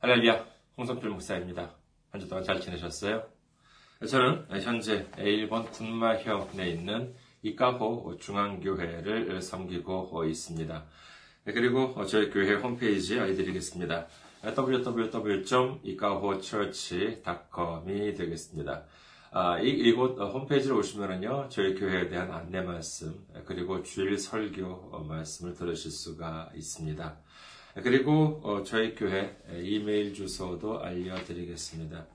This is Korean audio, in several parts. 할렐루야, 홍성필 목사입니다. 한 주 동안 잘 지내셨어요? 저는 현재 일본 군마현에 있는 이카호 중앙교회를 섬기고 있습니다. 그리고 저희 교회 홈페이지 알려드리겠습니다. www.ikahochurch.com이 되겠습니다. 이곳 홈페이지로 오시면은요, 저희 교회에 대한 안내 말씀, 그리고 주일 설교 말씀을 들으실 수가 있습니다. 그리고 저희 교회 이메일 주소도 알려드리겠습니다.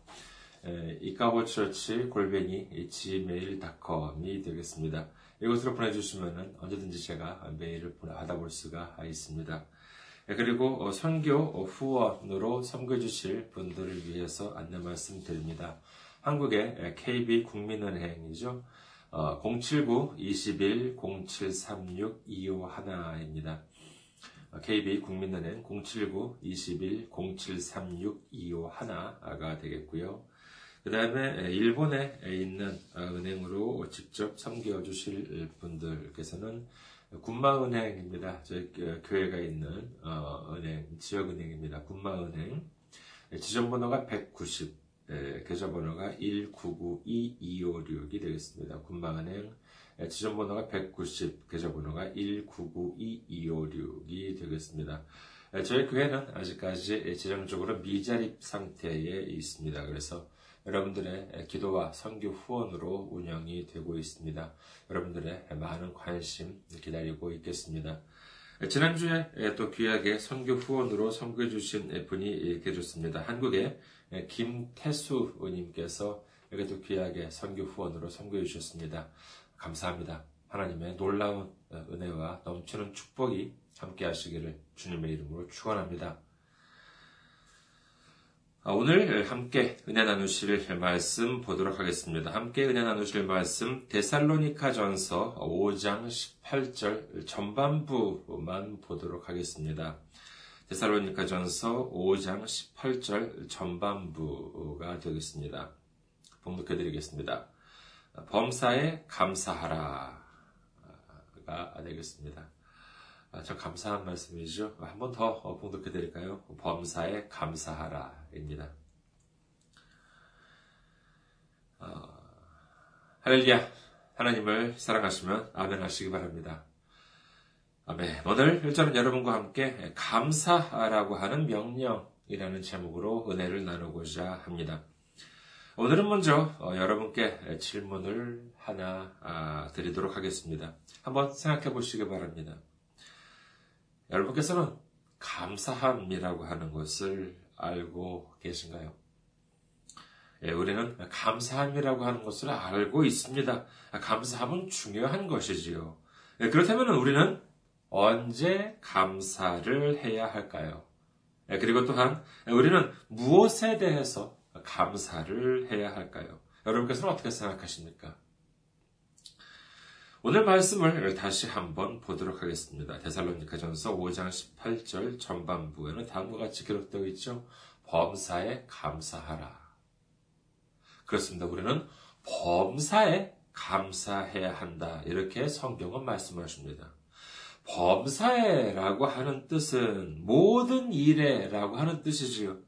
ikahochurch@gmail.com이 되겠습니다. 이곳으로 보내주시면 언제든지 제가 메일을 받아볼 수가 있습니다. 그리고 선교 후원으로 섬겨주실 분들을 위해서 안내 말씀드립니다. 한국의 KB국민은행이죠. 079-21-0736-251입니다. KB국민은행 079-21-0736-251가 되겠고요. 그 다음에 일본에 있는 은행으로 직접 섬겨주실 분들께서는 군마은행입니다. 저희 교회가 있는 은행, 지역은행입니다. 군마은행, 지점번호가 190, 계좌번호가 1992256이 되겠습니다. 군마은행 지점번호가 190, 계좌번호가 1992256이 되겠습니다. 저희 교회는 아직까지 재정적으로 미자립 상태에 있습니다. 그래서 여러분들의 기도와 선교 후원으로 운영이 되고 있습니다. 여러분들의 많은 관심 기다리고 있겠습니다. 지난주에 또 귀하게 선교 후원으로 섬겨주신 분이 계셨습니다. 한국의 김태수님께서 이렇게 또 귀하게 선교 후원으로 섬겨주셨습니다. 감사합니다. 하나님의 놀라운 은혜와 넘치는 축복이 함께 하시기를 주님의 이름으로 축원합니다. 오늘 함께 은혜 나누실 말씀 보도록 하겠습니다. 함께 은혜 나누실 말씀 데살로니가전서 5장 18절 전반부만 보도록 하겠습니다. 데살로니가전서 5장 18절 전반부가 되겠습니다. 봉독해 드리겠습니다. 범사에 감사하라가 되겠습니다. 참 감사한 말씀이죠. 한 번 더 봉독해 드릴까요? 범사에 감사하라입니다. 할렐루야, 하나님을 사랑하시면 아멘 하시기 바랍니다. 아멘. 오늘 저는 여러분과 함께 감사하라고 하는 명령이라는 제목으로 은혜를 나누고자 합니다. 오늘은 먼저 여러분께 질문을 하나 드리도록 하겠습니다. 한번 생각해 보시기 바랍니다. 여러분께서는 감사함이라고 하는 것을 알고 계신가요? 예, 우리는 감사함이라고 하는 것을 알고 있습니다. 감사함은 중요한 것이지요. 예, 그렇다면 우리는 언제 감사를 해야 할까요? 예, 그리고 또한 우리는 무엇에 대해서 감사를 해야 할까요? 여러분께서는 어떻게 생각하십니까? 오늘 말씀을 다시 한번 보도록 하겠습니다. 데살로니가전서 5장 18절 전반부에는 다음과 같이 기록되어 있죠. 범사에 감사하라. 그렇습니다. 우리는 범사에 감사해야 한다. 이렇게 성경은 말씀하십니다. 범사에라고 하는 뜻은 모든 일에라고 하는 뜻이지요.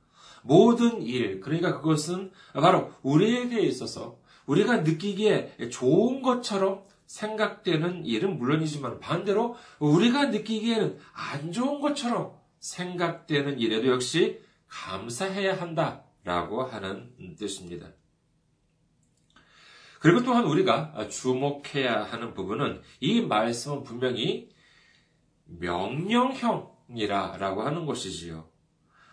모든 일, 그러니까 그것은 바로 우리에게 있어서 우리가 느끼기에 좋은 것처럼 생각되는 일은 물론이지만 반대로 우리가 느끼기에는 안 좋은 것처럼 생각되는 일에도 역시 감사해야 한다라고 하는 뜻입니다. 그리고 또한 우리가 주목해야 하는 부분은 이 말씀은 분명히 명령형이라고 하는 것이지요.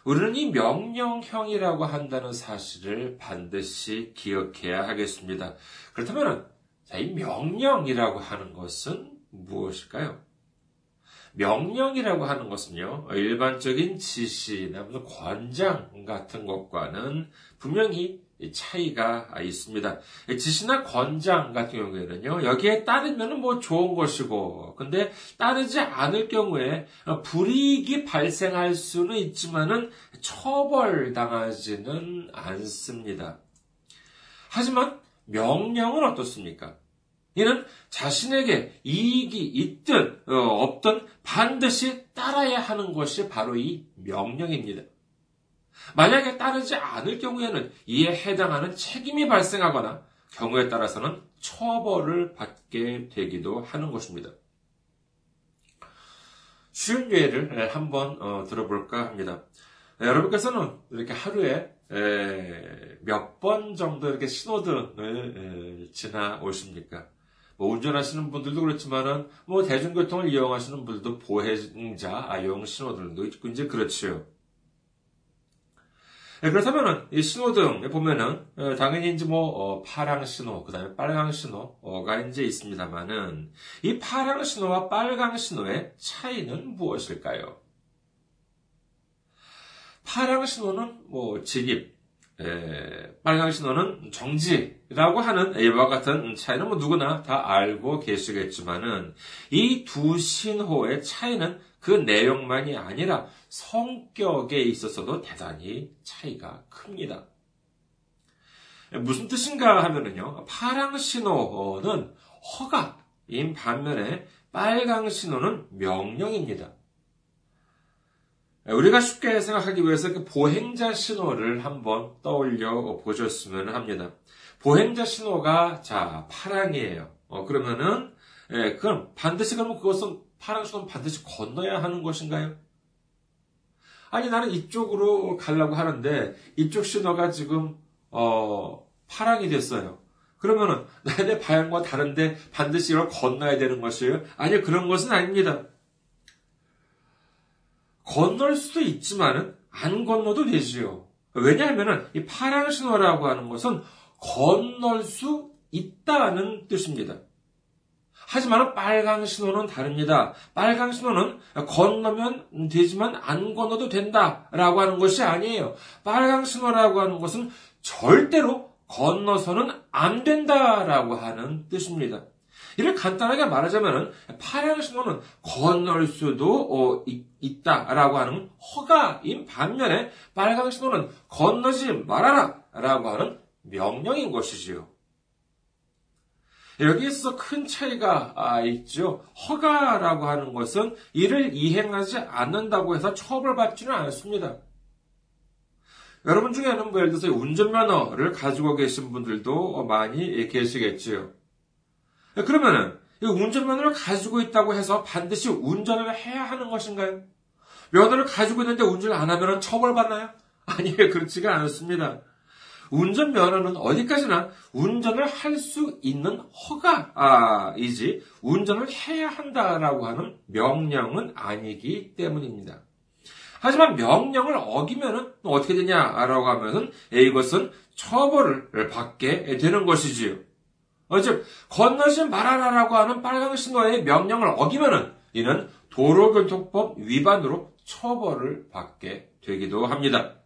우리는 이 명령형이라고 한다는 사실을 반드시 기억해야 하겠습니다. 그렇다면 이 명령이라고 하는 것은 무엇일까요? 명령이라고 하는 것은요, 일반적인 지시나 권장 같은 것과는 분명히 차이가 있습니다. 지시나 권장 같은 경우에는요, 여기에 따르면 좋은 것이고, 근데 따르지 않을 경우에 불이익이 발생할 수는 있지만은 처벌당하지는 않습니다. 하지만 명령은 어떻습니까? 이는 자신에게 이익이 있든 없든 반드시 따라야 하는 것이 바로 이 명령입니다. 만약에 따르지 않을 경우에는 이에 해당하는 책임이 발생하거나 경우에 따라서는 처벌을 받게 되기도 하는 것입니다. 쉬운 예를 한번 들어볼까 합니다. 여러분께서는 이렇게 하루에 몇 번 정도 이렇게 신호등을 지나오십니까? 운전하시는 분들도 그렇지만은, 대중교통을 이용하시는 분들도 보행자, 아용 신호등도 있고, 이제 그렇지요. 그렇다면은, 이 신호등에 보면은, 당연히 이제 파랑 신호, 그 다음에 빨강 신호가 이제 있습니다만은, 이 파랑 신호와 빨강 신호의 차이는 무엇일까요? 파랑 신호는 진입, 빨강 신호는 정지라고 하는 이와 같은 차이는 누구나 다 알고 계시겠지만은 이 두 신호의 차이는 그 내용만이 아니라 성격에 있어서도 대단히 차이가 큽니다. 무슨 뜻인가 하면은요, 파랑 신호는 허가인 반면에 빨강 신호는 명령입니다. 우리가 쉽게 생각하기 위해서 보행자 신호를 한번 떠올려 보셨으면 합니다. 보행자 신호가 파랑이에요. 그러면은 그럼 반드시 그것은 파랑 신호는 반드시 건너야 하는 것인가요? 아니 나는 이쪽으로 가려고 하는데 이쪽 신호가 지금 파랑이 됐어요. 그러면은 내 방향과 다른데 반드시 이걸 건너야 되는 것이에요? 아니 그런 것은 아닙니다. 건널 수도 있지만은 안 건너도 되지요. 왜냐하면은 이 파랑 신호라고 하는 것은 건널 수 있다는 뜻입니다. 하지만은 빨강 신호는 다릅니다. 빨강 신호는 건너면 되지만 안 건너도 된다라고 하는 것이 아니에요. 빨강 신호라고 하는 것은 절대로 건너서는 안 된다라고 하는 뜻입니다. 이를 간단하게 말하자면 파랑 신호는 건널 수도 있다라고 하는 허가인 반면에 빨강 신호는 건너지 말아라라고 하는 명령인 것이지요. 여기에 있어서 큰 차이가 있죠. 허가라고 하는 것은 이를 이행하지 않는다고 해서 처벌받지는 않습니다. 여러분 중에는 예를 들어서 운전면허를 가지고 계신 분들도 많이 계시겠지요. 그러면은, 운전면허를 가지고 있다고 해서 반드시 운전을 해야 하는 것인가요? 면허를 가지고 있는데 운전을 안 하면 처벌받나요? 아니에요. 그렇지가 않습니다. 운전면허는 어디까지나 운전을 할 수 있는 허가이지, 운전을 해야 한다라고 하는 명령은 아니기 때문입니다. 하지만 명령을 어기면은 어떻게 되냐라고 하면은, 이것은 처벌을 받게 되는 것이지요. 즉 건너지 말아라라고 하는 빨강 신호의 명령을 어기면은 이는 도로교통법 위반으로 처벌을 받게 되기도 합니다.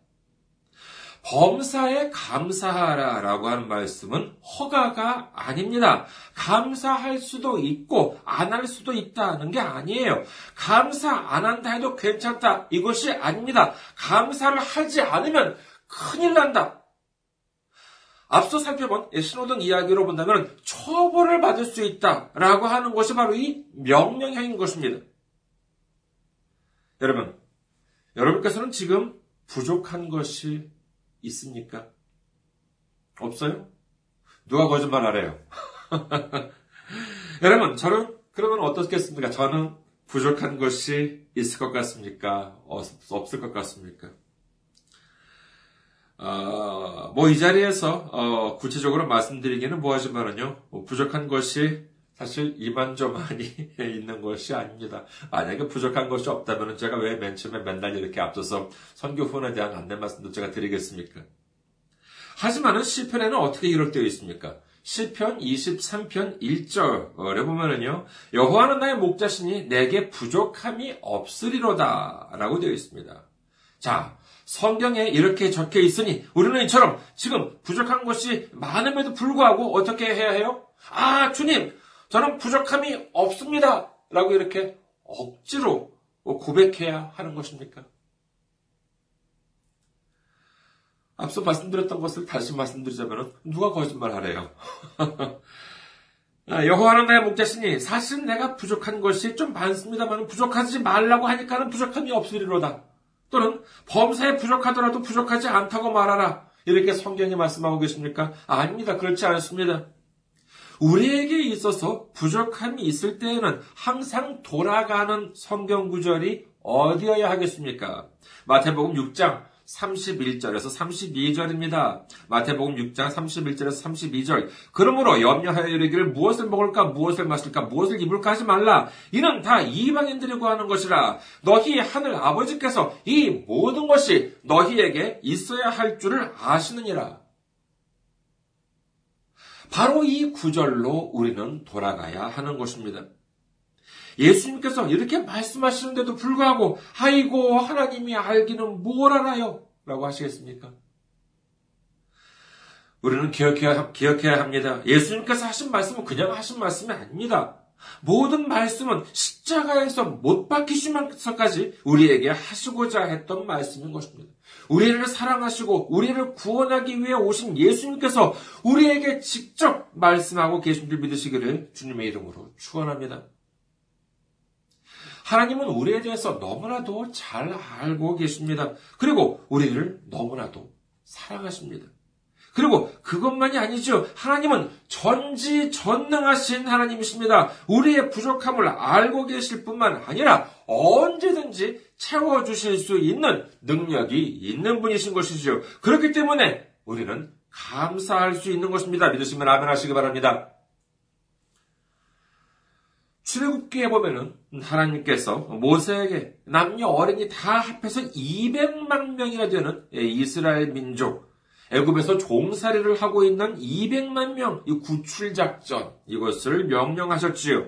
범사에 감사하라라고 하는 말씀은 허가가 아닙니다. 감사할 수도 있고 안 할 수도 있다는 게 아니에요. 감사 안 한다 해도 괜찮다 이것이 아닙니다. 감사를 하지 않으면 큰일 난다. 앞서 살펴본 신호등 이야기로 본다면 처벌을 받을 수 있다라고 하는 것이 바로 이 명령형인 것입니다. 여러분, 여러분께서는 지금 부족한 것이 있습니까? 없어요? 누가 거짓말하래요? 여러분, 저는 그러면 어떻겠습니까? 저는 부족한 것이 있을 것 같습니까? 없을 것 같습니까? 이 자리에서, 구체적으로 말씀드리기는 뭐하지만은요, 부족한 것이 사실 이만저만이 있는 것이 아닙니다. 만약에 부족한 것이 없다면 제가 왜 맨 처음에 맨날 이렇게 앞서서 선교 후원에 대한 안내 말씀도 제가 드리겠습니까? 하지만은 시편에는 어떻게 기록되어 있습니까? 시편 23편 1절에 보면은요, 여호와는 나의 목자시니 내게 부족함이 없으리로다. 라고 되어 있습니다. 성경에 이렇게 적혀 있으니 우리는 이처럼 지금 부족한 것이 많음에도 불구하고 어떻게 해야 해요? 주님, 저는 부족함이 없습니다. 라고 이렇게 억지로 고백해야 하는 것입니까? 앞서 말씀드렸던 것을 다시 말씀드리자면 누가 거짓말하래요? 여호와는 나의 목자시니 사실 내가 부족한 것이 좀 많습니다만 부족하지 말라고 하니까는 부족함이 없으리로다. 또는 범사에 부족하더라도 부족하지 않다고 말하라. 이렇게 성경이 말씀하고 계십니까? 아닙니다. 그렇지 않습니다. 우리에게 있어서 부족함이 있을 때에는 항상 돌아가는 성경 구절이 어디여야 하겠습니까? 마태복음 6장 31절에서 32절입니다. 마태복음 6장 31절에서 32절. 그러므로 염려하여 이르기를 무엇을 먹을까, 무엇을 마실까, 무엇을 입을까 하지 말라. 이는 다 이방인들이 구하는 것이라. 너희 하늘 아버지께서 이 모든 것이 너희에게 있어야 할 줄을 아시느니라. 바로 이 구절로 우리는 돌아가야 하는 것입니다. 예수님께서 이렇게 말씀하시는데도 불구하고 아이고 하나님이 알기는 뭘 알아요? 라고 하시겠습니까? 우리는 기억해야 합니다. 예수님께서 하신 말씀은 그냥 하신 말씀이 아닙니다. 모든 말씀은 십자가에서 못 박히시면서까지 우리에게 하시고자 했던 말씀인 것입니다. 우리를 사랑하시고 우리를 구원하기 위해 오신 예수님께서 우리에게 직접 말씀하고 계신 줄 믿으시기를 주님의 이름으로 축원합니다. 하나님은 우리에 대해서 너무나도 잘 알고 계십니다. 그리고 우리를 너무나도 사랑하십니다. 그리고 그것만이 아니죠. 하나님은 전지전능하신 하나님이십니다. 우리의 부족함을 알고 계실 뿐만 아니라 언제든지 채워주실 수 있는 능력이 있는 분이신 것이죠. 그렇기 때문에 우리는 감사할 수 있는 것입니다. 믿으시면 아멘 하시기 바랍니다. 출애굽기에 보면은 하나님께서 모세에게 남녀 어린이 다 합해서 200만 명이나 되는 이스라엘 민족, 애굽에서 종살이를 하고 있는 200만 명, 이 구출작전, 이것을 명령하셨지요.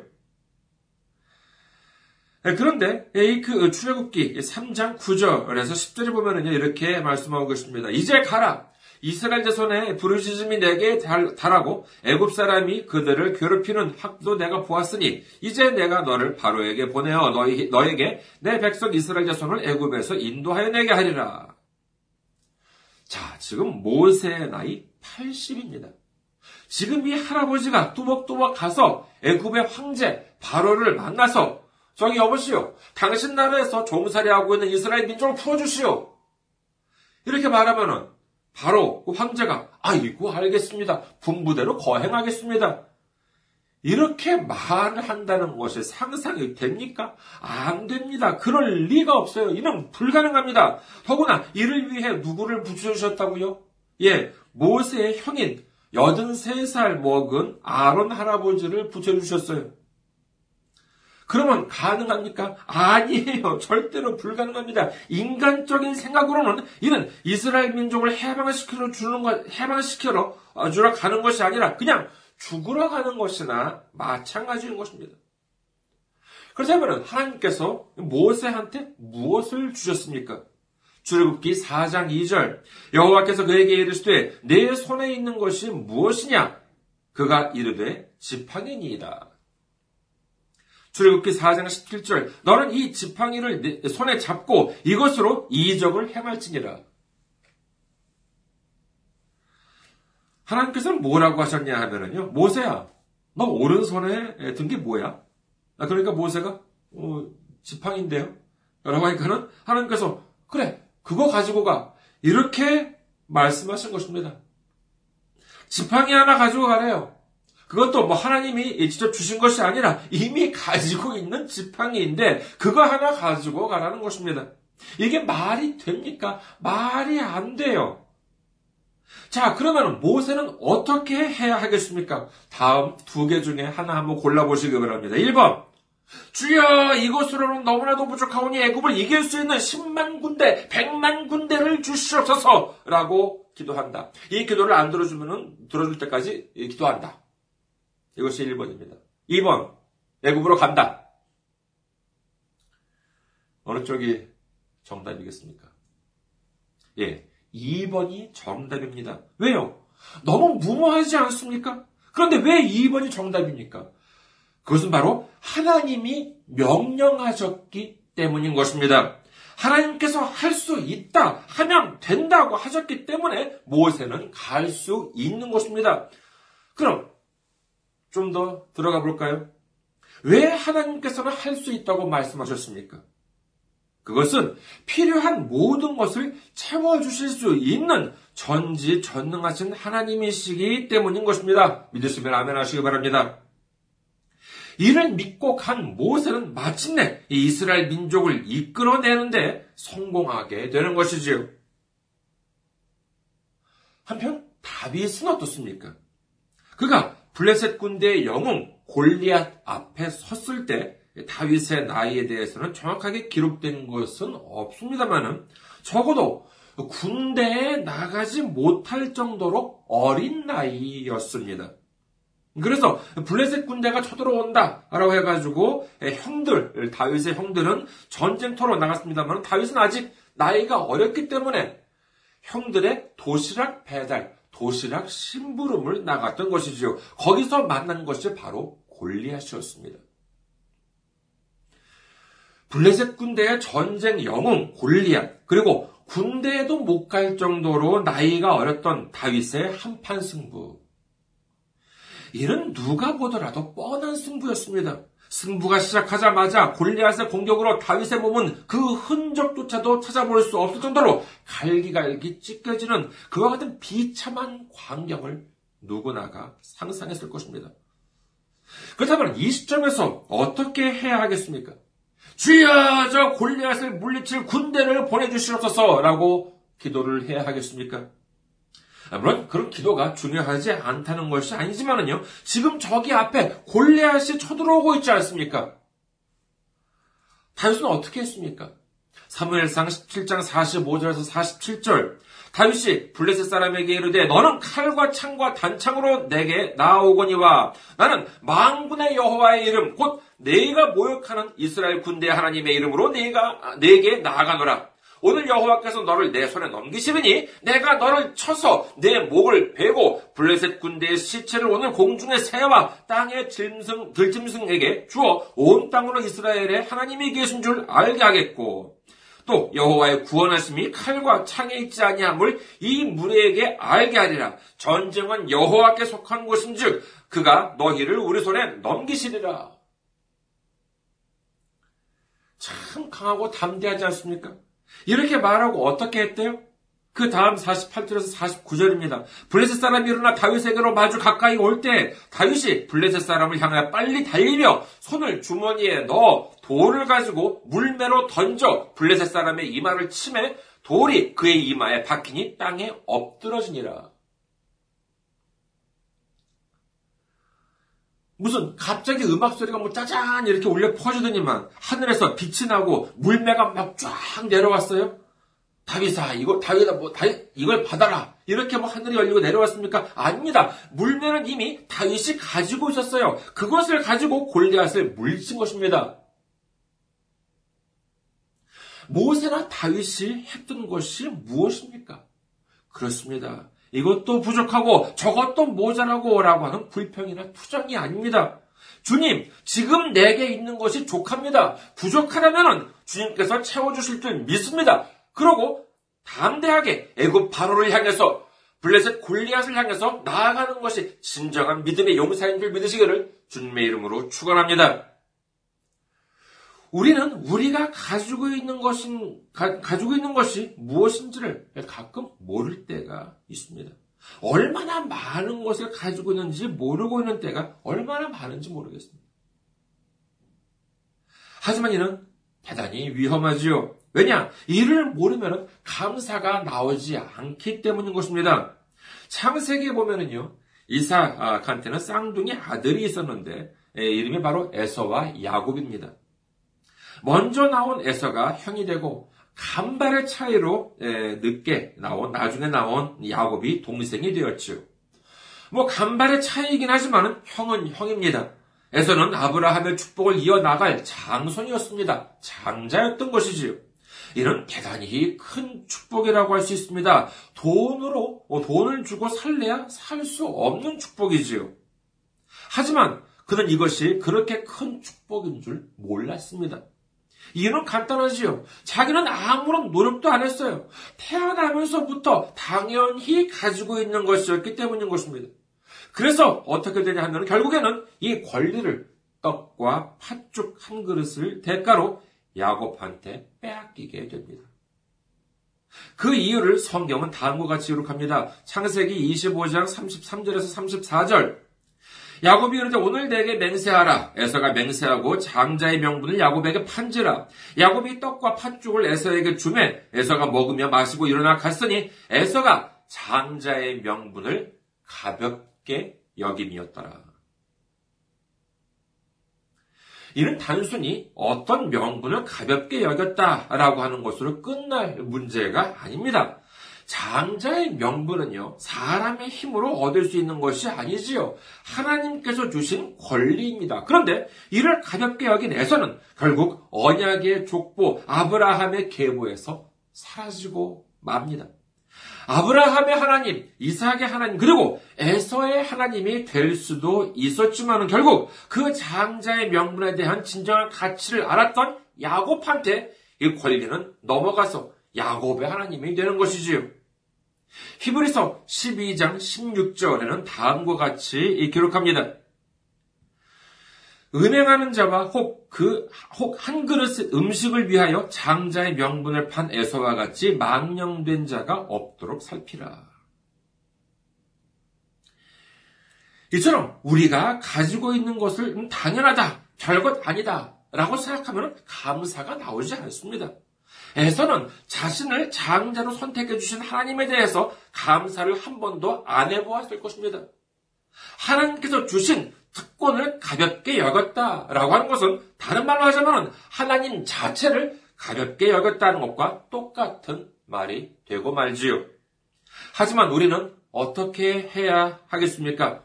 그런데 이 출애굽기 3장 9절에서 10절에 보면은요, 이렇게 말씀하고 계십니다. 이제 가라. 이스라엘 자손의 부르짖음이 내게 달하고 애굽 사람이 그들을 괴롭히는 학도 내가 보았으니 이제 내가 너를 바로에게 보내어 너에게 내 백성 이스라엘 자손을 애굽에서 인도하여 내게 하리라. 자, 지금 모세의 나이 80입니다. 지금 이 할아버지가 뚜벅뚜벅 가서 애굽의 황제 바로를 만나서 저기 여보시오, 당신 나라에서 종살이하고 있는 이스라엘 민족을 풀어주시오. 이렇게 말하면은 바로 그 황제가 아이고 알겠습니다. 분부대로 거행하겠습니다. 이렇게 말을 한다는 것이 상상이 됩니까? 안 됩니다. 그럴 리가 없어요. 이는 불가능합니다. 더구나 이를 위해 누구를 붙여주셨다고요? 예, 모세의 형인 83살 먹은 아론 할아버지를 붙여주셨어요. 그러면 가능합니까? 아니에요. 절대로 불가능합니다. 인간적인 생각으로는 이는 이스라엘 민족을 해방시키러 주러 가는 것이 아니라 그냥 죽으러 가는 것이나 마찬가지인 것입니다. 그렇다면 하나님께서 모세한테 무엇을 주셨습니까? 출애굽기 4장 2절. 여호와께서 그에게 이르시되 내 손에 있는 것이 무엇이냐? 그가 이르되 지팡이니이다. 출애굽기 4장 17절. 너는 이 지팡이를 손에 잡고 이것으로 이적을 행할지니라. 하나님께서는 뭐라고 하셨냐 하면은요, 모세야, 너 오른손에 든 게 뭐야? 그러니까 모세가 지팡인데요. 라고 하니까는 하나님께서 그래, 그거 가지고 가. 이렇게 말씀하신 것입니다. 지팡이 하나 가지고 가래요. 그것도 뭐 하나님이 직접 주신 것이 아니라 이미 가지고 있는 지팡이인데 그거 하나 가지고 가라는 것입니다. 이게 말이 됩니까? 말이 안 돼요. 자, 그러면 모세는 어떻게 해야 하겠습니까? 다음 두 개 중에 하나 한번 골라보시기 바랍니다. 1번, 주여 이것으로는 너무나도 부족하오니 애굽을 이길 수 있는 10만 군대, 100만 군대를 주시옵소서라고 기도한다. 이 기도를 안 들어주면 들어줄 때까지 기도한다. 이것이 1번입니다. 2번, 애굽으로 간다. 어느 쪽이 정답이겠습니까? 예, 2번이 정답입니다. 왜요? 너무 무모하지 않습니까? 그런데 왜 2번이 정답입니까? 그것은 바로 하나님이 명령하셨기 때문인 것입니다. 하나님께서 할 수 있다, 하면 된다고 하셨기 때문에 모세는 갈 수 있는 것입니다. 그럼 좀 더 들어가 볼까요? 왜 하나님께서는 할 수 있다고 말씀하셨습니까? 그것은 필요한 모든 것을 채워주실 수 있는 전지전능하신 하나님이시기 때문인 것입니다. 믿으시면 아멘하시기 바랍니다. 이를 믿고 간 모세는 마침내 이스라엘 민족을 이끌어내는데 성공하게 되는 것이지요. 한편 다윗은 어떻습니까? 그가 블레셋 군대의 영웅 골리앗 앞에 섰을 때 다윗의 나이에 대해서는 정확하게 기록된 것은 없습니다만 적어도 군대에 나가지 못할 정도로 어린 나이였습니다. 그래서 블레셋 군대가 쳐들어온다라고 해가지고 형들, 다윗의 형들은 전쟁터로 나갔습니다만 다윗은 아직 나이가 어렸기 때문에 형들의 도시락 배달, 도시락 심부름을 나갔던 것이지요. 거기서 만난 것이 바로 골리앗이었습니다. 블레셋 군대의 전쟁 영웅 골리앗, 그리고 군대에도 못 갈 정도로 나이가 어렸던 다윗의 한판 승부. 이는 누가 보더라도 뻔한 승부였습니다. 승부가 시작하자마자 골리앗의 공격으로 다윗의 몸은 그 흔적조차도 찾아볼 수 없을 정도로 갈기갈기 찢겨지는 그와 같은 비참한 광경을 누구나가 상상했을 것입니다. 그렇다면 이 시점에서 어떻게 해야 하겠습니까? 주여, 저 골리앗을 물리칠 군대를 보내주시옵소서 라고 기도를 해야 하겠습니까? 물론 그런 기도가 중요하지 않다는 것이 아니지만은요, 지금 저기 앞에 골리앗이 쳐들어오고 있지 않습니까? 다윗은 어떻게 했습니까? 사무엘상 17장 45절에서 47절, 다윗이 블레셋 사람에게 이르되 너는 칼과 창과 단창으로 내게 나아오거니와 나는 만군의 여호와의 이름 곧 네가 모욕하는 이스라엘 군대 하나님의 이름으로 네게 나아가노라. 오늘 여호와께서 너를 내 손에 넘기시리니 내가 너를 쳐서 내 목을 베고 블레셋 군대의 시체를 오늘 공중의 새와 땅의 들짐승에게 주어 온 땅으로 이스라엘의 하나님이 계신 줄 알게 하겠고 또 여호와의 구원하심이 칼과 창에 있지 아니함을 이 무리에게 알게 하리라. 전쟁은 여호와께 속한 곳인즉 그가 너희를 우리 손에 넘기시리라. 참 강하고 담대하지 않습니까? 이렇게 말하고 어떻게 했대요? 그 다음 48절에서 49절입니다. 블레셋 사람이 일어나 다윗에게로 마주 가까이 올 때 다윗이 블레셋 사람을 향하여 빨리 달리며 손을 주머니에 넣어 돌을 가지고 물매로 던져 블레셋 사람의 이마를 치매 돌이 그의 이마에 박히니 땅에 엎드러지니라. 무슨 갑자기 음악 소리가 뭐 짜잔 이렇게 울려 퍼지더니만 하늘에서 빛이 나고 물매가 막 쫙 내려왔어요. 다윗아, 이걸 받아라. 이렇게 뭐 하늘이 열리고 내려왔습니까? 아닙니다. 물매는 이미 다윗이 가지고 있었어요. 그것을 가지고 골리앗을 물리친 것입니다. 모세나 다윗이 했던 것이 무엇입니까? 그렇습니다. 이것도 부족하고 저것도 모자라고 라고 하는 불평이나 투정이 아닙니다. 주님, 지금 내게 있는 것이 족합니다. 부족하다면 주님께서 채워주실 줄 믿습니다. 그러고 담대하게 애굽 바로를 향해서 블레셋 골리앗을 향해서 나아가는 것이 진정한 믿음의 용사인 줄 믿으시기를 주님의 이름으로 축원합니다. 우리는 우리가 가지고 있는 것이 무엇인지를 가끔 모를 때가 있습니다. 얼마나 많은 것을 가지고 있는지 모르고 있는 때가 얼마나 많은지 모르겠습니다. 하지만 이는 대단히 위험하지요. 왜냐? 이를 모르면 감사가 나오지 않기 때문인 것입니다. 창세기에 보면은요, 이삭한테는 쌍둥이 아들이 있었는데 이름이 바로 에서와 야곱입니다. 먼저 나온 에서가 형이 되고 간발의 차이로 늦게 나온 나중에 나온 야곱이 동생이 되었지요. 뭐 간발의 차이이긴 하지만 형은 형입니다. 에서는 아브라함의 축복을 이어나갈 장손이었습니다. 장자였던 것이지요. 이는 대단히 큰 축복이라고 할 수 있습니다. 돈을 주고 살래야 살 수 없는 축복이지요. 하지만 그는 이것이 그렇게 큰 축복인 줄 몰랐습니다. 이유는 간단하지요. 자기는 아무런 노력도 안 했어요. 태어나면서부터 당연히 가지고 있는 것이었기 때문인 것입니다. 그래서 어떻게 되냐 하면 결국에는 이 권리를 떡과 팥죽 한 그릇을 대가로 야곱한테 빼앗기게 됩니다. 그 이유를 성경은 다음과 같이 기록합니다. 창세기 25장 33절에서 34절. 야곱이 이르되 오늘 내게 맹세하라. 에서가 맹세하고 장자의 명분을 야곱에게 판지라. 야곱이 떡과 팥죽을 에서에게 주매 에서가 먹으며 마시고 일어나 갔으니 에서가 장자의 명분을 가볍게 여김이었더라. 이는 단순히 어떤 명분을 가볍게 여겼다라고 하는 것으로 끝날 문제가 아닙니다. 장자의 명분은요, 사람의 힘으로 얻을 수 있는 것이 아니지요. 하나님께서 주신 권리입니다. 그런데 이를 가볍게 여긴 에서는 결국 언약의 족보 아브라함의 계보에서 사라지고 맙니다. 아브라함의 하나님, 이삭의 하나님, 그리고 에서의 하나님이 될 수도 있었지만 결국 그 장자의 명분에 대한 진정한 가치를 알았던 야곱한테 이 권리는 넘어가서 야곱의 하나님이 되는 것이지요. 히브리서 12장 16절에는 다음과 같이 기록합니다. 은행하는 자와 혹 한 그릇의 음식을 위하여 장자의 명분을 판 에서와 같이 망령된 자가 없도록 살피라. 이처럼 우리가 가지고 있는 것을 당연하다, 별것 아니다 라고 생각하면 감사가 나오지 않습니다. 에서는 자신을 장자로 선택해 주신 하나님에 대해서 감사를 한 번도 안 해보았을 것입니다. 하나님께서 주신 특권을 가볍게 여겼다라고 하는 것은 다른 말로 하자면 하나님 자체를 가볍게 여겼다는 것과 똑같은 말이 되고 말지요. 하지만 우리는 어떻게 해야 하겠습니까?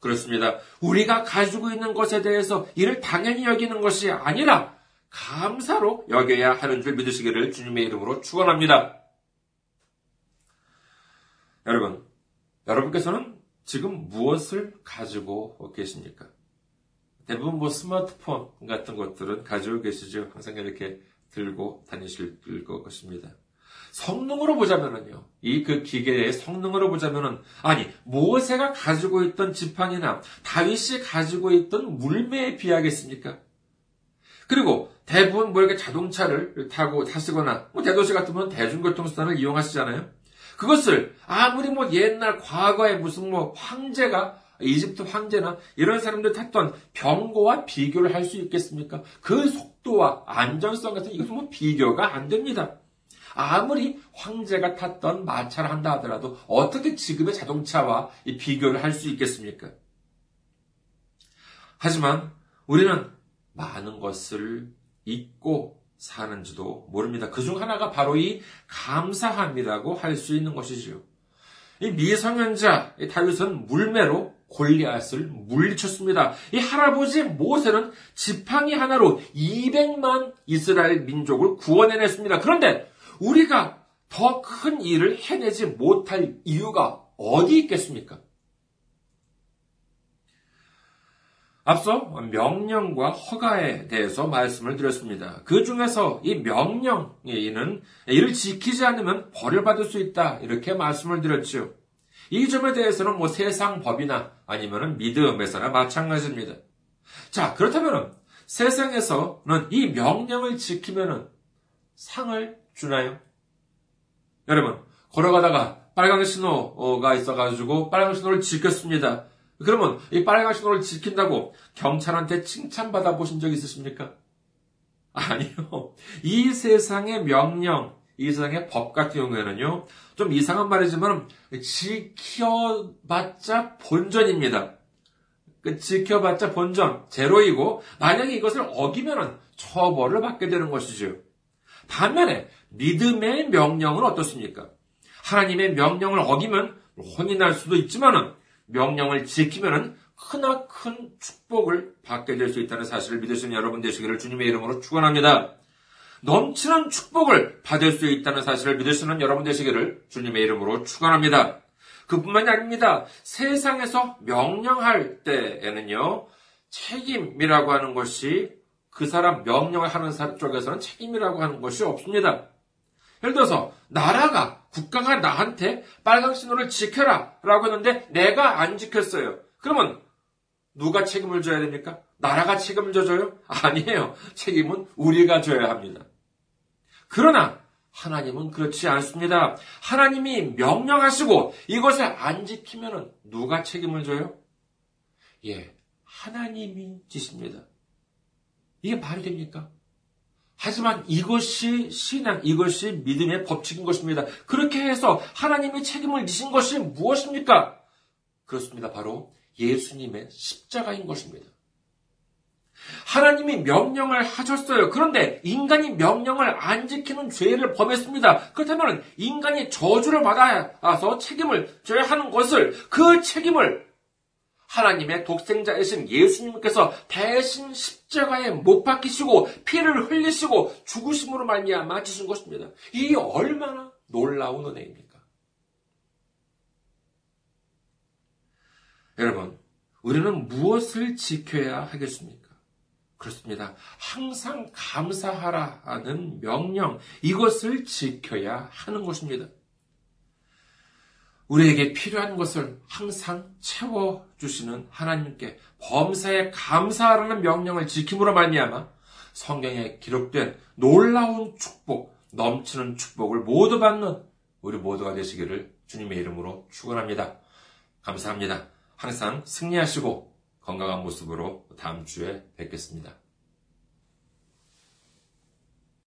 그렇습니다. 우리가 가지고 있는 것에 대해서 이를 당연히 여기는 것이 아니라 감사로 여겨야 하는 줄 믿으시기를 주님의 이름으로 축원합니다. 여러분, 여러분께서는 지금 무엇을 가지고 계십니까? 대부분 스마트폰 같은 것들은 가지고 계시죠. 항상 이렇게 들고 다니실 것입니다. 성능으로 보자면은요, 그 기계의 성능으로 보자면은, 모세가 가지고 있던 지팡이나 다윗이 가지고 있던 물매에 비하겠습니까? 그리고 대부분 이렇게 자동차를 타시거나, 대도시 같으면 대중교통수단을 이용하시잖아요. 그것을 아무리 옛날 과거에 무슨 황제가, 이집트 황제나 이런 사람들 탔던 병거와 비교를 할 수 있겠습니까? 그 속도와 안전성 같은 이것은 비교가 안 됩니다. 아무리 황제가 탔던 마차를 한다 하더라도 어떻게 지금의 자동차와 비교를 할 수 있겠습니까? 하지만 우리는 많은 것을 잊고 사는지도 모릅니다. 그중 하나가 바로 이 감사함이라고 할 수 있는 것이지요. 이 미성년자 다윗은 물매로 골리앗을 물리쳤습니다. 이 할아버지 모세는 지팡이 하나로 200만 이스라엘 민족을 구원해냈습니다. 그런데 우리가 더 큰 일을 해내지 못할 이유가 어디 있겠습니까? 앞서 명령과 허가에 대해서 말씀을 드렸습니다. 그 중에서 이 명령에는 이를 지키지 않으면 벌을 받을 수 있다 이렇게 말씀을 드렸죠. 이 점에 대해서는 세상 법이나 아니면은 믿음에서나 마찬가지입니다. 자, 그렇다면은 세상에서는 이 명령을 지키면은 상을 주나요? 여러분, 걸어가다가 빨간 신호가 있어가지고 빨간 신호를 지켰습니다. 그러면 이 빨간 신호를 지킨다고 경찰한테 칭찬받아 보신 적 있으십니까? 아니요. 이 세상의 명령, 이 세상의 법 같은 경우에는요, 좀 이상한 말이지만 지켜봤자 본전입니다. 지켜봤자 본전, 제로이고 만약에 이것을 어기면 처벌을 받게 되는 것이죠. 반면에 믿음의 명령은 어떻습니까? 하나님의 명령을 어기면 혼이 날 수도 있지만은 명령을 지키면은 크나큰 축복을 받게 될 수 있다는 사실을 믿으시는 여러분 되시기를 주님의 이름으로 축원합니다. 넘치는 축복을 받을 수 있다는 사실을 믿으시는 여러분 되시기를 주님의 이름으로 축원합니다. 그뿐만이 아닙니다. 세상에서 명령할 때에는요, 책임이라고 하는 것이 그 사람 명령을 하는 사람 쪽에서는 책임이라고 하는 것이 없습니다. 예를 들어서 국가가 나한테 빨간 신호를 지켜라 라고 했는데 내가 안 지켰어요. 그러면 누가 책임을 져야 됩니까? 나라가 책임져줘요? 아니에요. 책임은 우리가 져야 합니다. 그러나 하나님은 그렇지 않습니다. 하나님이 명령하시고 이것을 안 지키면 누가 책임을 져요? 예, 하나님이 지십니다. 이게 말이 됩니까? 하지만 이것이 신앙, 이것이 믿음의 법칙인 것입니다. 그렇게 해서 하나님이 책임을 지신 것이 무엇입니까? 그렇습니다. 바로 예수님의 십자가인 것입니다. 하나님이 명령을 하셨어요. 그런데 인간이 명령을 안 지키는 죄를 범했습니다. 그렇다면 인간이 저주를 받아서 책임을 져야 하는 것을, 그 책임을 하나님의 독생자이신 예수님께서 대신 십자가에 못 박히시고 피를 흘리시고 죽으심으로 말미암아 지신 것입니다. 이 얼마나 놀라운 은혜입니까? 여러분, 우리는 무엇을 지켜야 하겠습니까? 그렇습니다. 항상 감사하라는 명령, 이것을 지켜야 하는 것입니다. 우리에게 필요한 것을 항상 채워주시는 하나님께 범사에 감사하라는 명령을 지킴으로 말미암아 성경에 기록된 놀라운 축복, 넘치는 축복을 모두 받는 우리 모두가 되시기를 주님의 이름으로 축원합니다. 감사합니다. 항상 승리하시고 건강한 모습으로 다음 주에 뵙겠습니다.